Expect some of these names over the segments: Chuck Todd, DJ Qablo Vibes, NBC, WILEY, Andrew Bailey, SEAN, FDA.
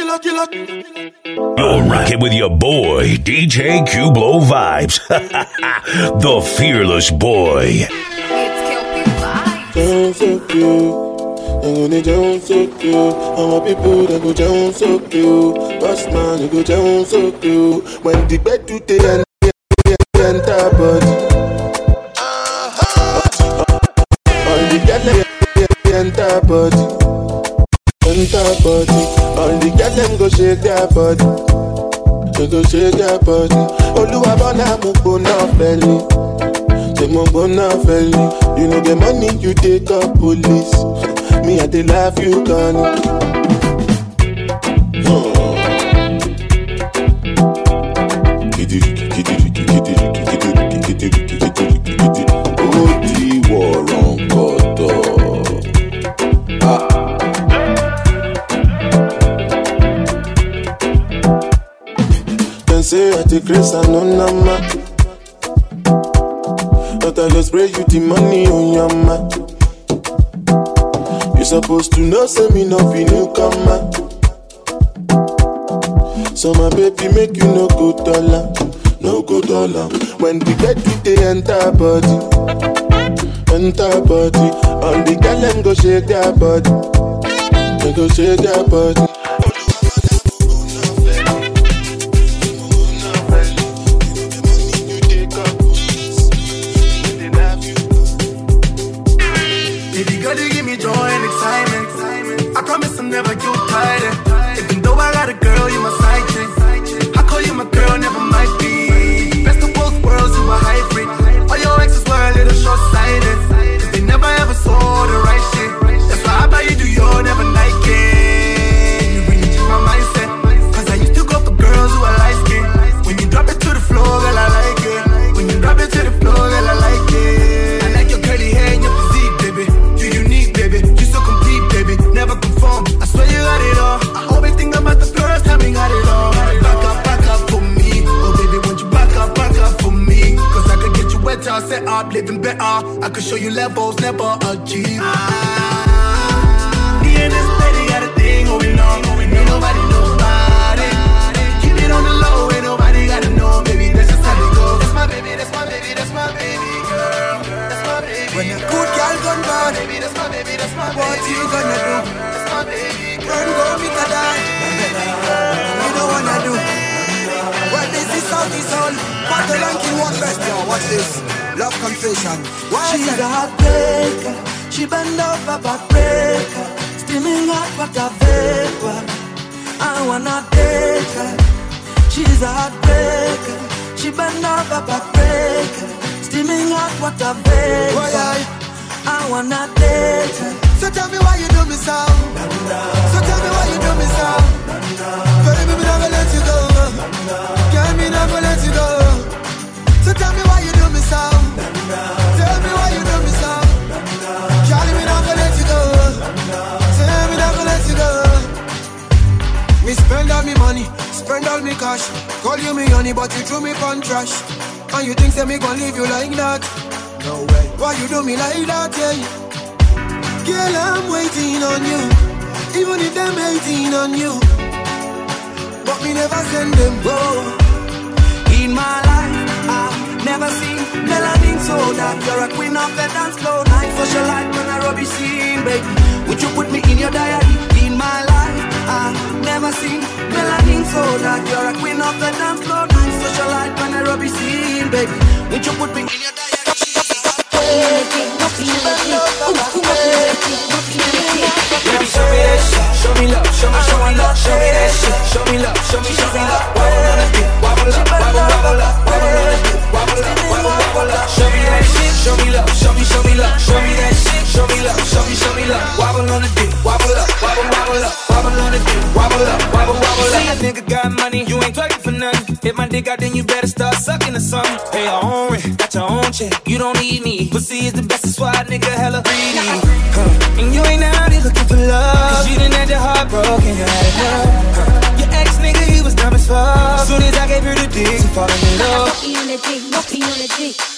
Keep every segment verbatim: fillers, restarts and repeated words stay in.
You're rocking with your boy, D J Qablo Vibes. The fearless boy. It's Qablo Vibes. I'm gonna jump so cool. All my people that go jump so cool. Boss man, they go jump so cool. When the bed to the end, the end of body. Uh-huh. All the get them, the end of body. End of body. All the get them go shake their body. They go shake their body. Oluwabona mugo na feli. Say mugo na feli. You know the money you take up police. Me at the life you can Oti waron koto. Can say at the grace and on a ma. But I just spray you the money on your ma. You supposed to know, say me not be newcomer. So my baby make you no go dollar, no go dollar. When we get to the enter body, enter body. All the girl them go shake their body, they go shake their body. Living better, I could show you levels never achieved. Ah, me and this lady got a thing going on, going on. Ain't nobody knows about it. Keep it on the low, ain't nobody gotta know. Baby, that's just how it goes. That's my baby, that's my baby, that's my baby girl. That's my baby girl. When a good girl gone bad, baby, that's my baby, that's my baby. What you gonna do? That's my baby girl. Run, go, make a die. You don't wanna do. Well, this is how this all. Battle and king, one question. Watch this. Love confession. Why she's a heartbreaker. She bend over backbreaker. Steaming hot like a vapor. I wanna take her. She's a heartbreaker. She bend over backbreaker. Steaming hot like a vapor. Why I? I wanna take her. So tell me why you do me so. So tell me why you do me so. Girl, baby, never let you go. Girl, me never let you go. So tell me why you do me so. Tell me why you do me so. Charlie, me not gonna let you go. Tell me not gonna let you go. Me spend all me money, spend all me cash. Call you me honey, but you threw me pon trash. And you think say me gon' leave you like that? No way. Why you do me like that, yeah? Girl, I'm waiting on you. Even if them hating on you, but me never send them both. In my life never seen melanin so that you're a queen of the dance floor. Night socialite when I rub your scene, baby. Would you put me in your diary? In my life, I never seen melanin so that you're a queen of the dance floor. Night socialite when I rub your scene, baby. Would you put me in your diary? Show me that shit, show me love, show me, show me love, show me that shit, show me love, show me, show me love. Wobble on the beat, wobble up, wobble, wobble up, wobble on the beat, wobble up, wobble, wobble up. Show me that shit, show me love, show me, show me love, show me that shit, show me love, show me, show me love. Wobble on the beat, wobble up, wobble, wobble up, wobble on the beat, wobble up, wobble, wobble up. See a nigga got money, you ain't twerking for nothing. If my dick out, then you better start sucking or something. Pay your own rent, got your own check, you don't need me. Pussy is the best, that's why nigga hella greedy. Huh. And you ain't out here looking for love. Cause you done had your heart broken, you had enough. Your ex nigga, he was dumb as fuck. Soon as I gave her the dick, she fallin' in love.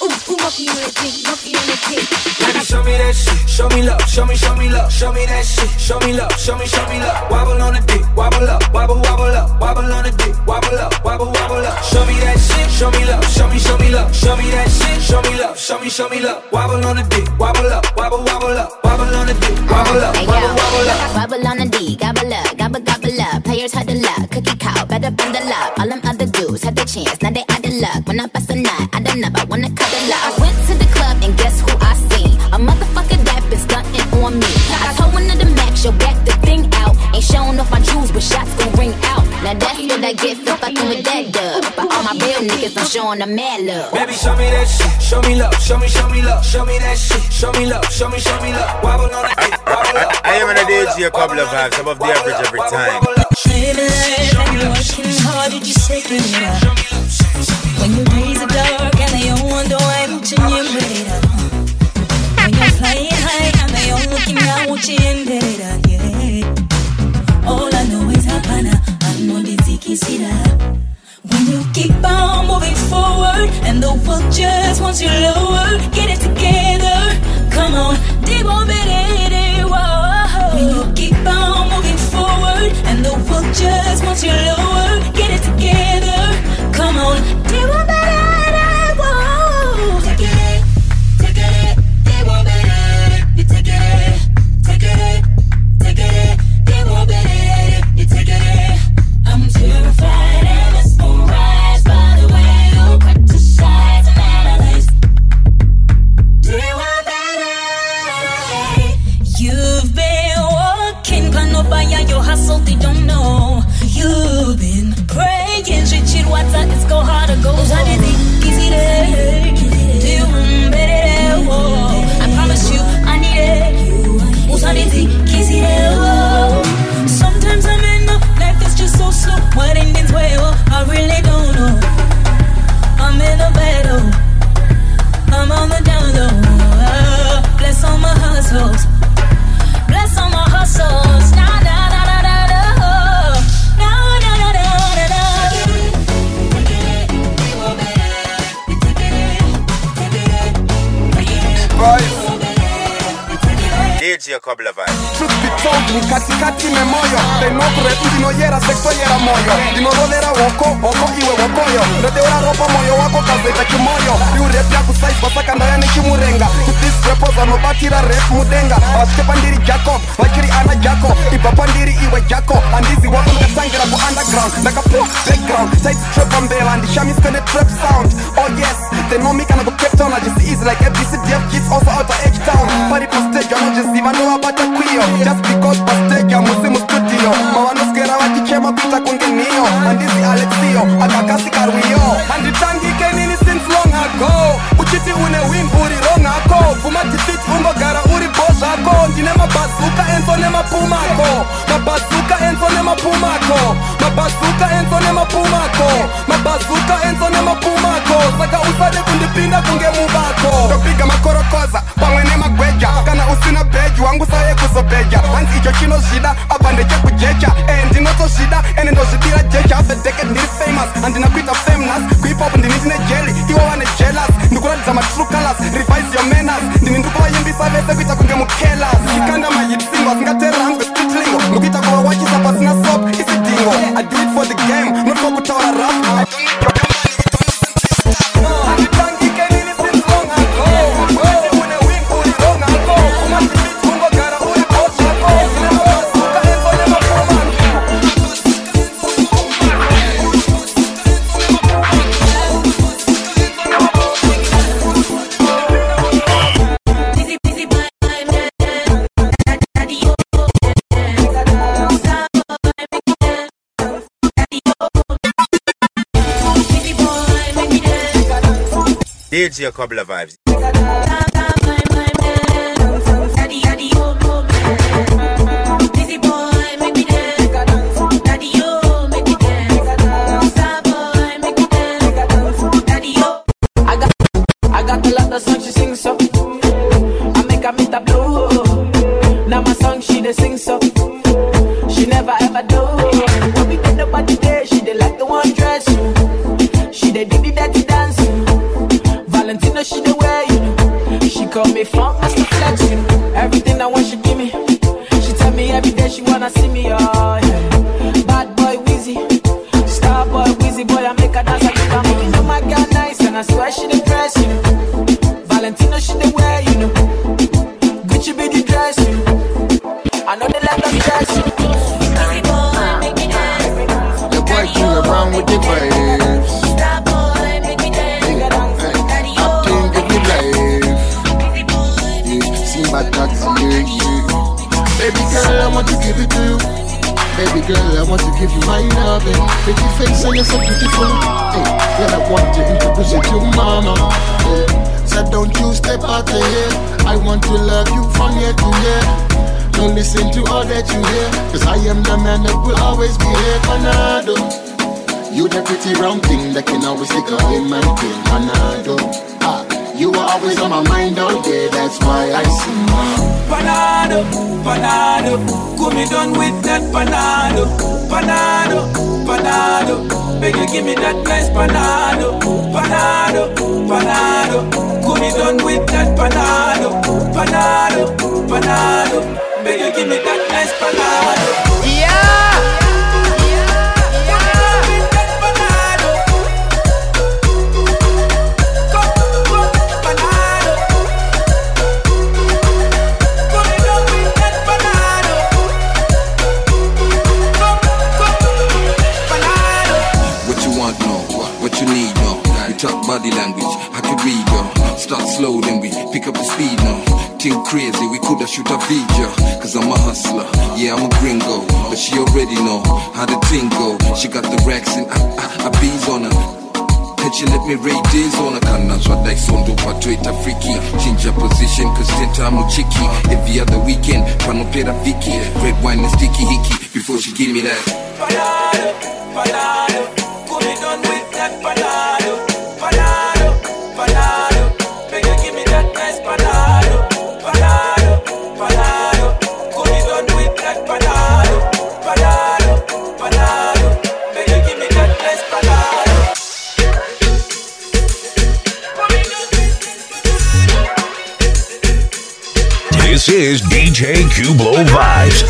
Ooh, Baby, show me that shit, show me love, show me, show me love, show me that shit, show me love, show me, show me love. Wobble on the dick, wobble up, wobble, wobble up, wobble on the dick, wobble up, wobble, wobble up. Show me that shit, show me love, show me, show me love, show me that shit, show me love, show me, show me love. Wobble on the dick, wobble up, wobble, wobble up, wobble on the dick, wobble up, wobble, wobble up. Wobble on the dick, gobble up, gobble, gobble up. Players had the luck, cookie cow, better bundle up. All them other dudes had the chance, now they out of luck. When I bust a nut, I don't know, I wanna cuddle up. I went to the club and guess who I seen? A motherfucker that been stunting on me. I told one of the max, yo, back the thing out. Ain't showing off my jewels, but shots gon' ring out. Now that's what I get for fucking with that dub. But all my real niggas, I'm showing them mad love. Baby, show me that shit, show me love, show me, show me love, show me that shit, show me love, show me, show me love. Wobble on that dick, wobble up. I am on a D J Qablo Vibes, above the average every time. Baby, I've been working hard, did you say give me that? When your days are dark and they all wonder why don't you end later? When you're flying high and they all looking down, won't you end later? Yeah. All I know is Havana, I'm on the Tiki Sida. When you keep on moving forward and the world just wants you lower, get it together, come on, they won't be ready, whoa. When you keep on moving forward and the world just wants you lower, get it together, come on, they won't be ready, whoa. Take it, take it, they won't be ready. Take it, take it, take it, they won't be ready. Take it, I'm terrified. So they don't know. You've been praying, shit, shit, what's up? It's go hard to go. I promise you, I need it. Sometimes I'm in the life is just so slow. What endings way? I really don't know. I'm in a battle. I'm on the down low. Bless all my hustles. Bless all my hustles. Nah, nah, nah. Truth be told, mkatikati memoyo Tenokure udinoyera, sekso yera moyo Dinorodera woko, woko iwe wokoyo Redeora ropa moyo wako kazeta kimoyo Yurepia kusaipa, saka ndayani kimurenga Kutis repoza, nobatira rep mudenga Awasike pandiri jako, wakiri ana jako Ipa pandiri iwe jako, andizi wako nkatangira ku underground Naka pro background, tight trap on bela Ndisha miskane trap sound, oh yes They know me kana go Cape Town, I just easy like F B C D F kids also out of H-Town Party plus stage, I know just even know about the queer. Just because Pastega musimu studio Mawanoskera wakichema pita kunginio Andizi Alexio, akakasi karwio Anditangi kenini since long ago Uchiti une win uri wrong ako Fumatifit umbagara uri bosh ako Ndine mabasuka enzo ne mapumako Mabasuka enzo ne mapumako Mabasuka enzo ne mapumako Mabasuka enzo ne mapumako Saka usade kundipinda kunge mubako Topiga makorokoza, pangwe ne magweja Kana usina beja wangu saye kuzobeja Anzi ijo chino shida, abandeje kujecha Eh ndinoto shida, ene ndo shidira jecha Afe deke ndiri famous, andina pita famous Kuipa upu ndinitine jelly, iwa wane jealous Ndukurali za matru colors, revise your manners Ndini ndukuwa yembi savese kuita kunge mukelas Kikanda majitsingo, singatera angu titlingo Nukita kuwa wachi sapasina sop, isi dingo I do it for the game, not for kutawara rap I do need your money, we don't listen to this stuff. D J Qablo Vibes. I got, I got a lot of songs she sings so. I make her meet a blow. Now my song she dey sing so. She never ever do. When we get up at the day, she dey like the one dress. She dey do the dirty dance. Valentino, she the way. the front, I still flexing. Everything I want, she give me. She tell me every day she wanna see me, oh yeah. Bad boy Wheezy, star boy Wheezy, boy I make her dance, I give her money. You know my girl nice, and I swear she the dress, you know. Valentino she the wear, you know. Gucci be the dress, you know. I know they like them dress, you know. Sorry boy, make me dance. The boy fool around with the vibes. Baby girl, I want to give it to you. Baby girl, I want to give you my loving. Pretty face and you're so beautiful. Hey, girl, I want to introduce you to mama. Yeah. So don't you step out of here. I want to love you from year to year. Don't listen to all that you hear, cause I am the man that will always be here. Panado, you the pretty round thing that can always stick out in my thing. Panado, ah. You are always on my mind all day, that's why I sing. Panado, panado, cool me down with that panado. Panado, panado, make you give me that nice panado. Panado, panado, cool me down with that panado. Panado, panado, make you give me that nice panado. Yeah! Talk body language, I could read you. Start slow, then we pick up the speed now. Think crazy, we coulda shoot a video. Cause I'm a hustler, yeah I'm a gringo. But she already know how the thing go. She got the racks and I, I, I bees on her. And she let me raid days on her. Can't answer like Sondo, but wait a freaky. Change your position, cause ten time I'm cheeky. Every other weekend, pano play that Vicky. Red wine and sticky hickey, before she give me that. Panado, panado, could be done with that panado. This is D J Qablo Vibes,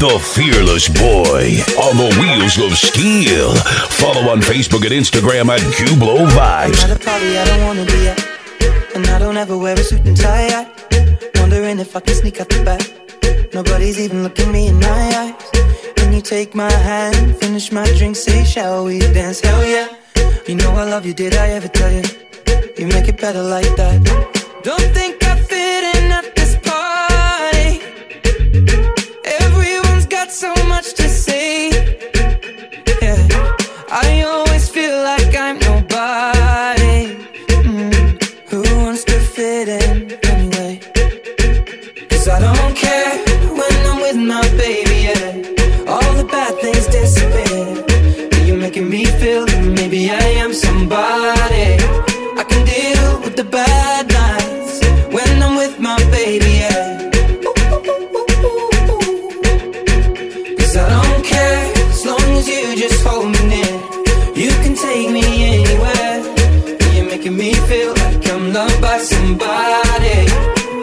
the fearless boy on the wheels of steel. Follow on Facebook and Instagram at Qablo Vibes. I'm at a party I don't wanna be at, and I don't ever wear a suit and tie. I wondering if I can sneak out the back. Nobody's even looking me in my eyes. Can you take my hand, finish my drink, say shall we dance? Hell yeah, you know I love you, did I ever tell you? You make it better like that. Don't think I fit in at this party. Everyone's got so much to say. Yeah, I always feel like I'm nobody. Mm. Who wants to fit in anyway? Cause I don't care when I'm with my baby, yeah. All the bad things disappear. But you're making me feel that maybe I am somebody. I can deal with the bad nights when I'm with my baby, yeah. Cause I don't care, as long as you just hold me near. You can take me anywhere. You're making me feel like I'm loved by somebody.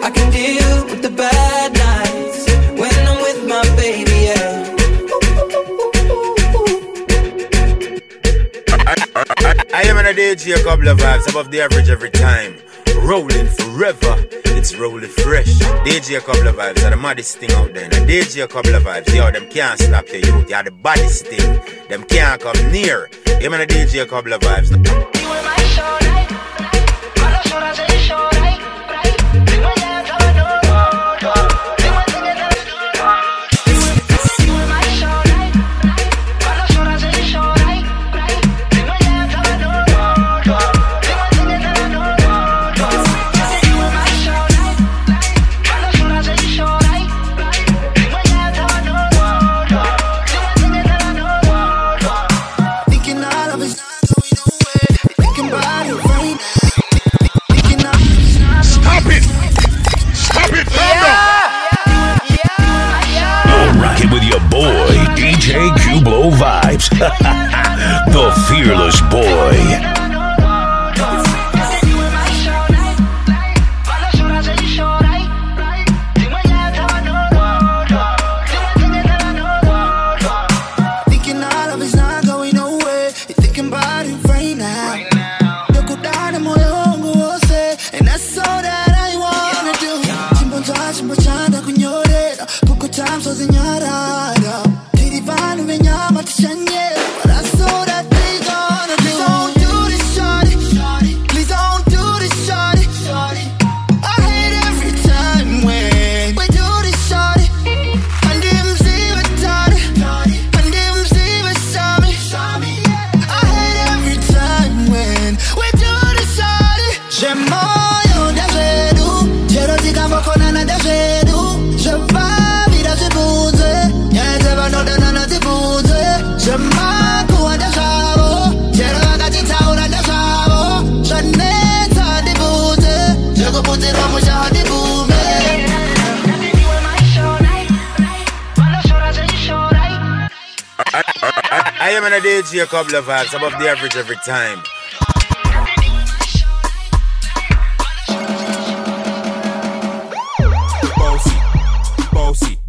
I can deal with the bad nights when I'm with my baby, yeah. I, I, I, I am on a D J Qablo Vibes, above the average every time. Rolling forever, it's rolling fresh. D J Qablo Vibes are the maddest thing out there. Now D J Qablo Vibes, yo, them can't stop you, yo. They are the baddest thing. Them can't come near. You man, D J Qablo Vibes. Vibes, the fearless boy. I am on a D J Qablo Vibes, above the average every time. Bossy, bossy,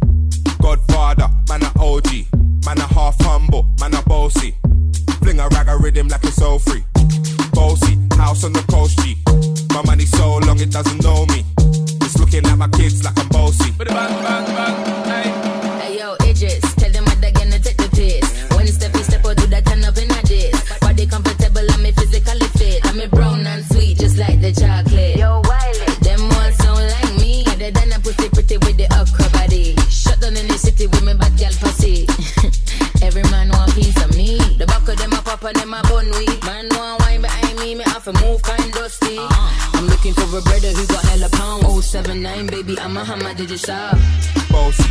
Godfather, man a O G, man a half humble, man a bossy. Fling a rag a rhythm like it's all free. Bossy, house on the coast G. My money so long it doesn't know me. It's looking at my kids like I'm bossy. Bang, bang, bang, hey. And them a bun weed. Man want wine behind me, me have to move kind dusty. uh-huh. I'm looking for a brother who got hella pound. oh seven nine, baby, I'm a hammer, did you stop? Bossy,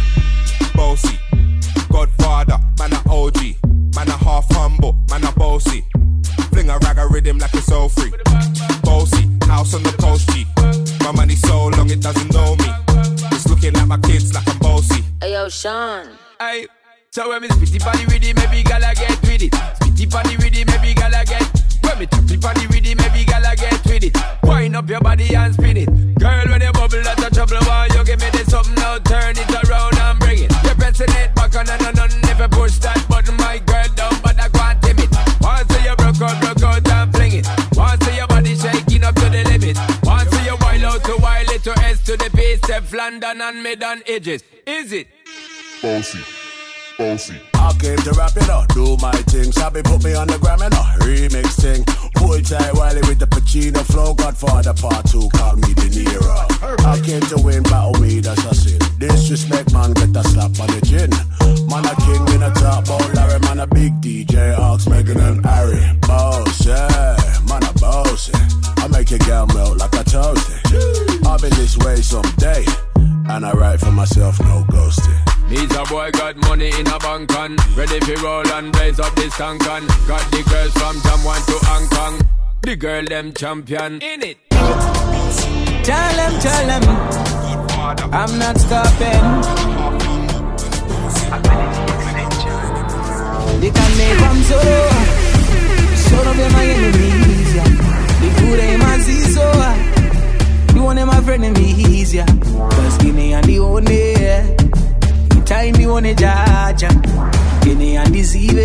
bossy, Godfather, man a O G, man a half humble, man a bossy. Fling a rag a rhythm like it's all free. Bossy, house on the coast G. My money so long it doesn't know me. It's looking at my kids like I'm bossy. Ayo, Sean. Aye. So when me spitty body with it, maybe gala get with it. Spitty body with it, maybe gala get. When me tappy body with it, maybe gala get with it. Wind up your body and spin it. Girl, when you bubble out of trouble, why you give me this something now? Turn it around and bring it. You're pressing it back on and on and if you push that button, my girl down, but I can't tame it. Once you broke out, broke out and fling it. Once your body shaking up to the limit. Once you wild out to wild it to S to the base, F London and mid on edges. Is it? Bossy. Bossy. I came to rap it up, do my thing. Sabi put me on the gram and a remix thing. Pull tight Wiley with the Pacino flow. Godfather part two, call me De Niro. I came to win, battle me, that's a sin. Disrespect man, get a slap on the chin. Man a king in a top, oh Larry. Man a big D J, Ox, Megan and Harry. Bossy, man a bossy. I make your girl melt like a toasty. I'll be this way someday. And I write for myself, no ghosting. He's a boy, got money in a bank on. Ready for roll and blaze up this tank on. Got the girls from Japan to Hong Kong. The girl them champion. In it. Tell them, tell them I'm not stopping. They can make them so. Show them my enemies, yeah. They fool them as easy. You want them my frenemies, yeah. Cause Guinea and the only, yeah. Time me wanna judge, Guinea and deceive. In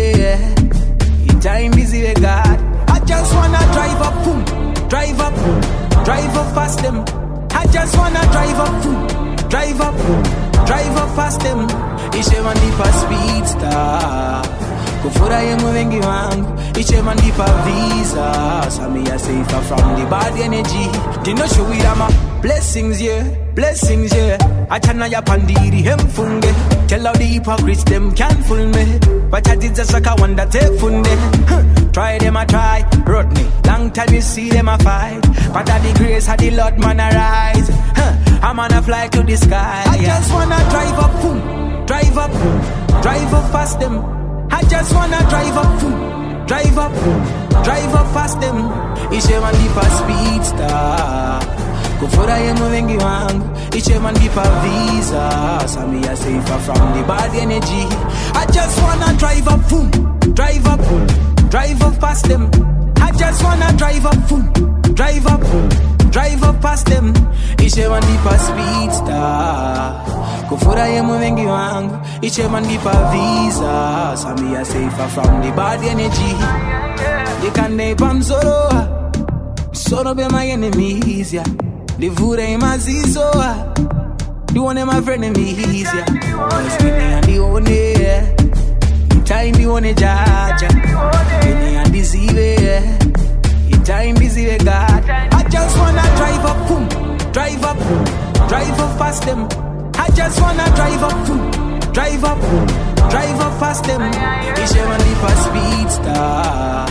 time deceive God. I just wanna drive up, boom, drive up, boom, drive up fast them. I just wanna drive up, boom, drive up, boom, drive up fast them. It's a man deep a speed star. Go for a young woman give hang. It's a man deep a visa. So me a safer from the bad energy. They no show it I'm a blessings, yeah. Blessings, yeah. Achana ya pandiri hemfunge. Tell how the hypocrites them can't fool me. But I did just like I wonder take funde. Try them I try, Rodney. Long time you see them I fight. But at the grace of the Lord man I rise. Huh. I'm gonna fly to the sky. I just wanna drive up, boom, drive up, boom, drive up past them. I just wanna drive up, boom, drive up, boom, drive up past them. It's a one deeper speed star. Go for a young woman give hang. Each man give a visa. So me a safer from the bad energy. I just wanna drive up, boom, drive up, boom, drive up past them. I just wanna drive up, boom, drive up, boom, drive up past them. Each man give a speed star. Go for a young woman give hang. Each man give a visa. So me a safer from the bad energy. They can name I'm Zoro. Zoro be my enemies, yeah. The food ain't my zizo. The one of my frenemies, yeah. Cause Guinea and the only, yeah. In time the only judge, yeah. Guinea and the zive, yeah. In time the zive God. I just wanna drive up, boom, drive up, boom, drive up past them. I just wanna drive up, boom, drive up, boom, drive up past them. It's a one deeper speed star.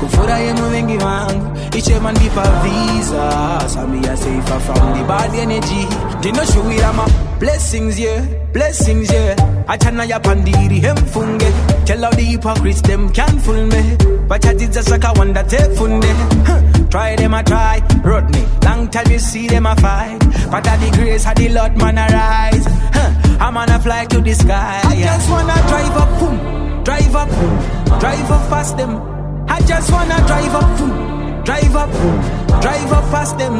Go for a young woman give hang. Each man give a visa. So me a safer from the bad energy. They no show it I'm a blessings, yeah. Blessings, yeah. Achana ya pandiri hemfunge. Tell out the hypocrites them can't fool me. But I did just like I wonder take fun me. Huh. Try them I try, Rodney. Long time you see them I fight. But at the grace of the Lord man I rise. Huh. I'm on a fly to the sky. I just wanna drive up, boom. Drive up, boom. Drive up past them. I just wanna drive up, boom. Drive up, boom. Drive up past them.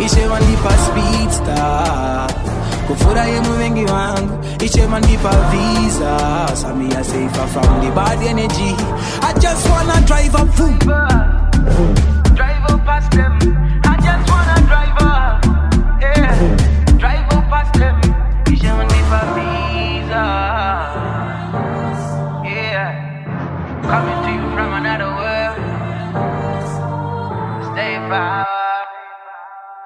It's a one deeper speed star. Kufura ye muwengi wangu, iche mandipa visa. Samia safer from the bad energy. I just wanna drive up, boom.